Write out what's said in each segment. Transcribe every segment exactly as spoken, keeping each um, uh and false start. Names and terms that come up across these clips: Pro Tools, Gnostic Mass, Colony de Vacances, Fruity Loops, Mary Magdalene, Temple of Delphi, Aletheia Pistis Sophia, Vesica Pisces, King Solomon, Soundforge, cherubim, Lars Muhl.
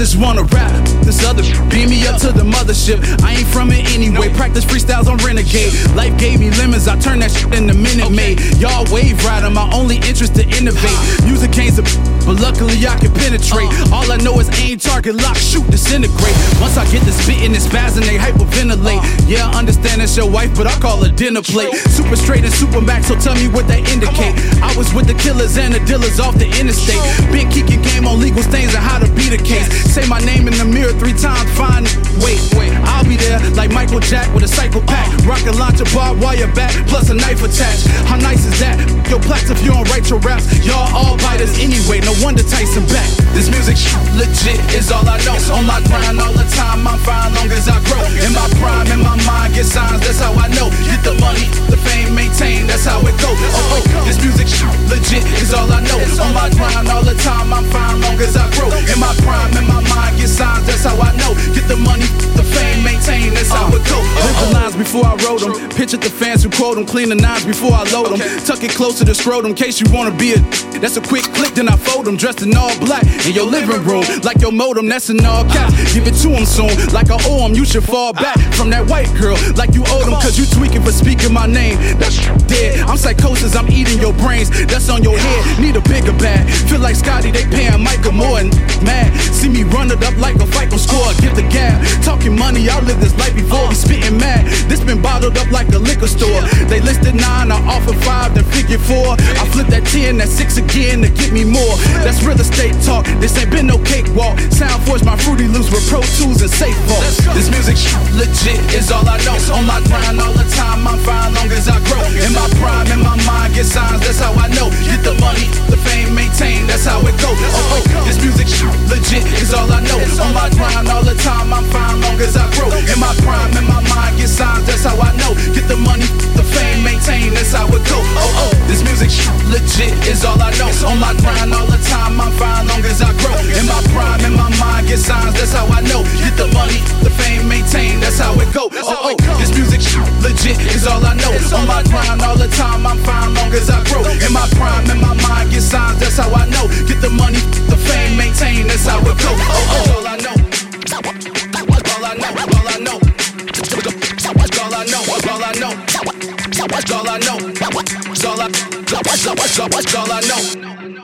just wanna rap this other beam me up to the mothership. I ain't from it anyway. Practice freestyles on Renegade. Life gave me lemons, I turned that shit into Minute Maid. Y'all wave rider, my only interest to innovate. Music ain't a but luckily I can penetrate. All I know is aim, target, lock, shoot, disintegrate. Once I get this spitting, it's fast and they hyperventilate. Yeah, I understand it's your wife, but I call her dinner plate. Super straight and super max, so tell me what that indicate. I was with the killers and the dealers off the interstate. Big kicking game on legal stains and how to beat a case. Say my name in the mirror three times, fine, wait, wait. I'll be there like Michael Jack with a cycle pack. Rock and launch a bar while you're back, plus a knife attached. How nice is that? Your plaques if you don't write your raps. Y'all all biters anyway, no wonder Tyson back. This music legit is all I know. On my grind all the time, I'm fine long as I grow. In my prime, in my mind, get signs, that's how I know. Get the money, the fame, maintain, that's how it goes. Oh, oh, this music legit is all I know. On my grind all the time, I'm fine long as I grow. In my prime, in my mind, get signs, that's how I know. Get the money, the fame, maintain, that's how it goes. Live the lines before I wrote them. Picture the fans who quote them. Clean the nines before I load them. Tuck it close to the scrotum, in case you wanna be a. That's a quick click, then I fold them. Dressed in all black in your living room, like your modem. That's in all caps. Give it to them soon, like I owe them. You should fall back from that white girl, like you owe them. Cause you tweaking for speaking my name. That's dead. I'm psychosis. I'm eating your brains. That's on your head. Need a bigger bag. Feel like Scotty. They paying Michael more and mad. See me run it up like a fight on score. Get the gab. Talking money. I live this life before we spitting mad. This been bottled up like a liquor store. They listed nine. I offer five. Then figure four. I flip that ten. That six again to get me more. That's real estate talk. This ain't been no cakewalk. Soundforge my Fruity Loops with Pro Tools and safe vaults. This music legit is all I know. On my grind all the time, I'm fine long as I grow. In my prime, in my mind, get signs, that's how I know. Get the money, the fame, maintain, that's how it goes. Oh, oh, this music legit is all I know. On my grind all the time, I'm fine long as I grow. In my prime, in my mind, get signs, that's how I know. Get the money, the fame, maintain, that's how it goes. Oh, oh, this music legit is all I know. On my grind all the time, I'm fine long as I grow. In my prime, in my mind, get signs, that's how I know. Get the money, the fame, maintain, that's how it goes. Oh, oh, this music legit is all I know. On my grind all the time, I'm fine long as I grow. In my prime, in my mind, get signs, that's how I know. Get the money, the fame, maintain, that's how it goes. Oh, oh, all I know. All I know, all I know. All I know, all I know. All I know. All I know. All I know.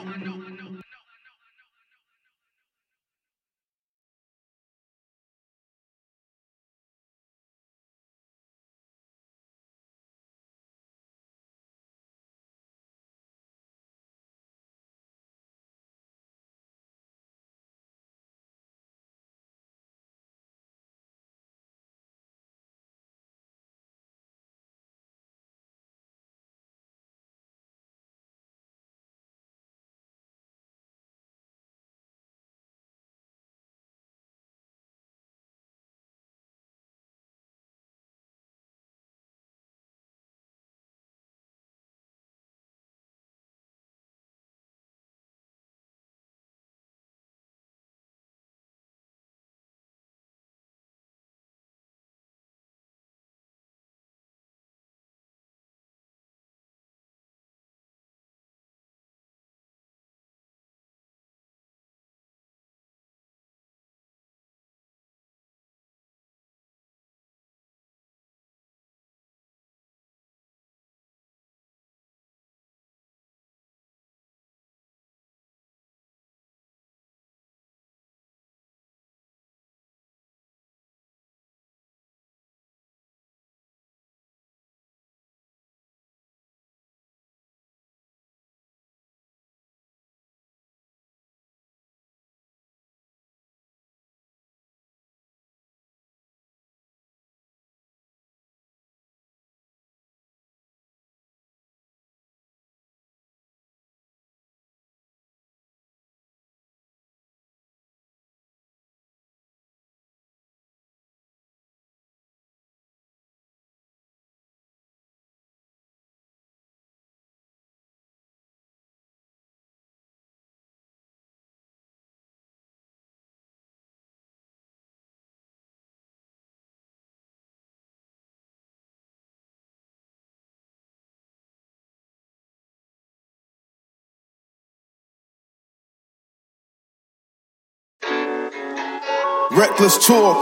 Reckless talk.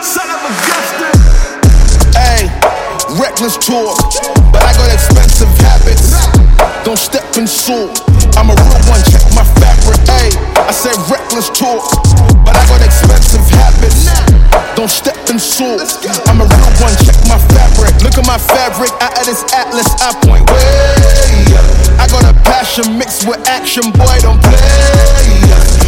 Son of a justice. Hey, reckless talk. But I got expensive habits. Don't step in salt. I'm a real one, check my fabric. Hey, I said reckless talk. But I got expensive habits. Don't step in salt. I'm a real one, check my fabric. Look at my fabric, I add this atlas, I point way up. I got a passion mixed with action, boy, don't play.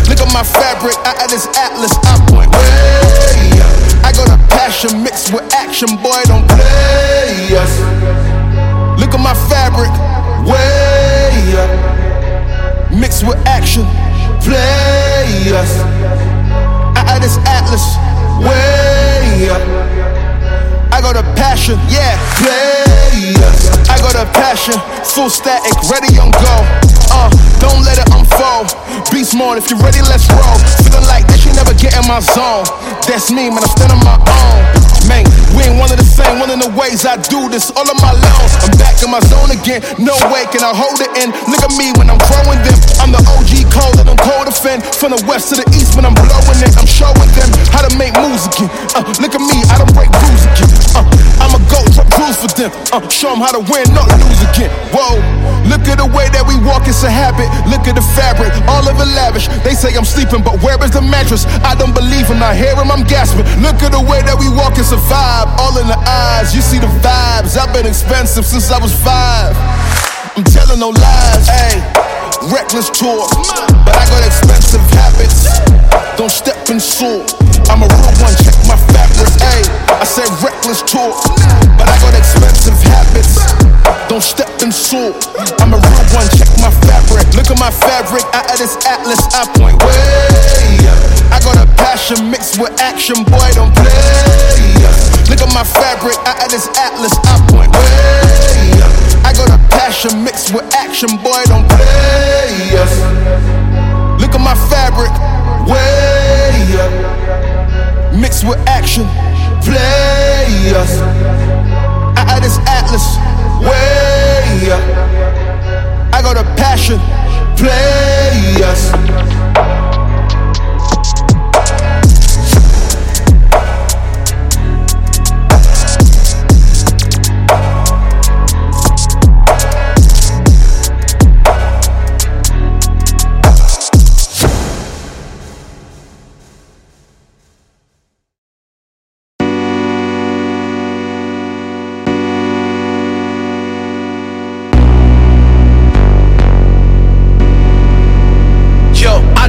Look at my fabric, I add this atlas, I point way. I got a passion mixed with action, boy, don't play. Look at my fabric, way. Mixed with action, play. I add this atlas, way. I got a passion, yeah, play. I got a passion, full static, ready on go. Uh, don't let it unfold. Be smart, if you're ready, let's roll. Feeling like this, you never get in my zone. That's me, man, I'm still on my own. Man, we ain't one of the same, one of the ways I do this, all of my loans. I'm back in my zone again, no way can I hold it in. Look at me when I'm growing them. I'm the O G cold, I don't cold offend. From the west to the east when I'm blowing it, I'm showing them how to make moves again. Uh, look at me, I don't break rules again. Uh, I'ma go drop rules for them. Uh, show them how to win, not lose again. Whoa, look at the way that we walk, it's a habit. Look at the fabric, all of it lavish. They say I'm sleeping, but where is the mattress? I don't believe him, I hear him, I'm gasping. Look at the way that we walk, it's a vibe. All in the eyes, you see the vibes. I've been expensive since I was five. I'm telling no lies, ayy. Reckless talk, but I got expensive habits. Don't step in salt. I'm a real one, check my fabric, ayy. I said reckless talk, but I got expensive habits. Don't step in salt. I'm a real one, check my fabric. Look at my fabric, I add this atlas, I point way. I got a passion mixed with action, boy, don't play. Look at my fabric, I add this atlas, I point way. I got a passion mixed with action, boy, don't play. Look at my fabric, way. Mixed with action, play. I add this atlas, way. I got a passion, play.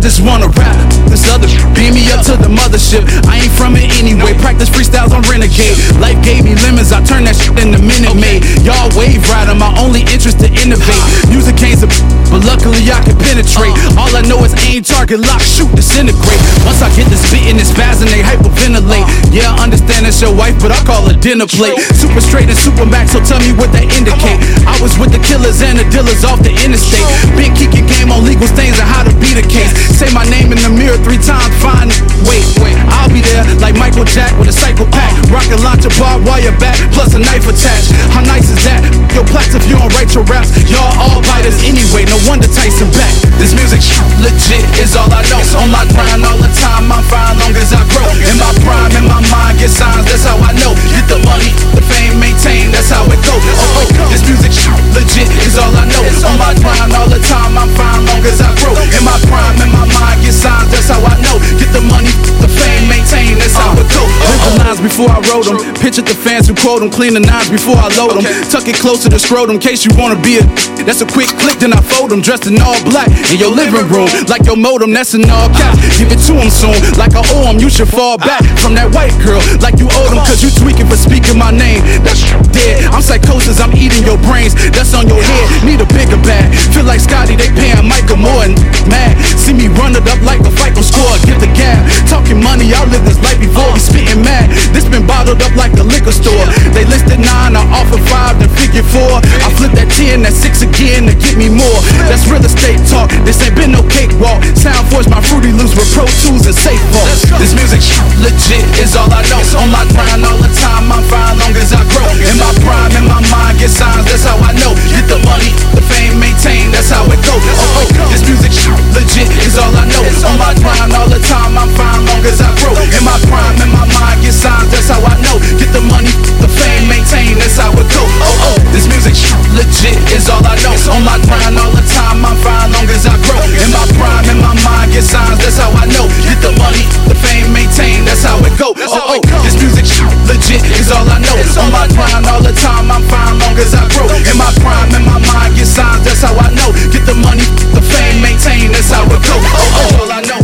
Just wanna rap, this other beam me up to the mothership. I ain't from it anyway, practice freestyles on Renegade. Life gave me lemons, I turned that shit into Minute Maid. Y'all wave rider, my only interest to innovate. Music canes a but luckily I can penetrate. All I know is aim, target, lock, shoot, disintegrate. Once I get this spittin', it's fast and they hyperventilate. Yeah, I understand it's your wife, but I call her dinner plate. Super straight and super max, so tell me what that indicate. I was with the killers and the dealers off the interstate. Been kicking game on legal stains and how to beat a case. Say my name in the mirror three times, fine, wait, wait, I'll be there like Michael Jack with a psychopath. Rock a launcher bar while you're back, plus a knife attached. How nice is that? Your plaques if you don't write your raps. Y'all all biters anyway, no wonder Tyson back. This music legit is all I know. On my grind all the time, I'm fine long as I grow. In my prime, in my mind, get signs, that's how I know. Get the money, the fame, maintain, that's how it goes. Oh, oh, this music legit is all I know. On my grind all the time, I'm fine long as I grow. In my prime, in my My mind get signs, that's how I know. Get the money, the fame, maintain, that's how it goes. Read the lines before I wrote them. Picture the fans who quote them. Clean the nines before I load them. Tuck it close to the scrotum, case you wanna be a. That's a quick click, then I fold them. Dressed in all black in your living room, like your modem, that's in all caps. Give it to them soon, like I owe them. You should fall back from that white girl, like you owe them. Cause you tweaking for speaking my name. That's dead, I'm psychosis, I'm eating your brains. That's on your head, need a bigger bag. Feel like Scotty, they paying Michael more and mad. See me run it up like a fight on score, get the gap. Talking money, I lived this life before. He's spitting mad, this been bottled up like the liquor store. They listed nine, I offer five, then figure four. I flip that ten, that six again to get me more. That's real estate talk, this ain't been no cakewalk. Soundforge my Fruity Loops with Pro Tools and safe vaults. This music legit is all I know. On my grind all the time, I'm fine long as I grow. In my prime, in my mind, get signs, that's how I know. Get the money, the fame, maintain. that's how it goes. Oh, oh, this music shit legit is all I know. On my grind all the time, I'm fine long as I grow. In my prime, in my mind, get signs, that's how I know. Get the money, the fame, maintain, that's how it goes. Oh, oh, this music shit legit is all I know. On my grind all the time, I'm fine long as I grow. In my prime, in my mind, get signs, that's how I know. Get the money, the fame, maintain, that's how it goes. Oh, oh, this music shit legit is all I know. On my grind all the time, I'm fine long as I grow. In my prime, in my mind, get signs, that's how I know. Get the money, the fame, maintain, that's how it goes. Oh, oh, all I know.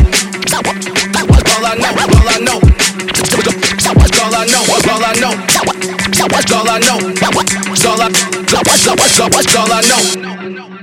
All I know, all I know. All I know, all I know. All I know. All I know. All I know.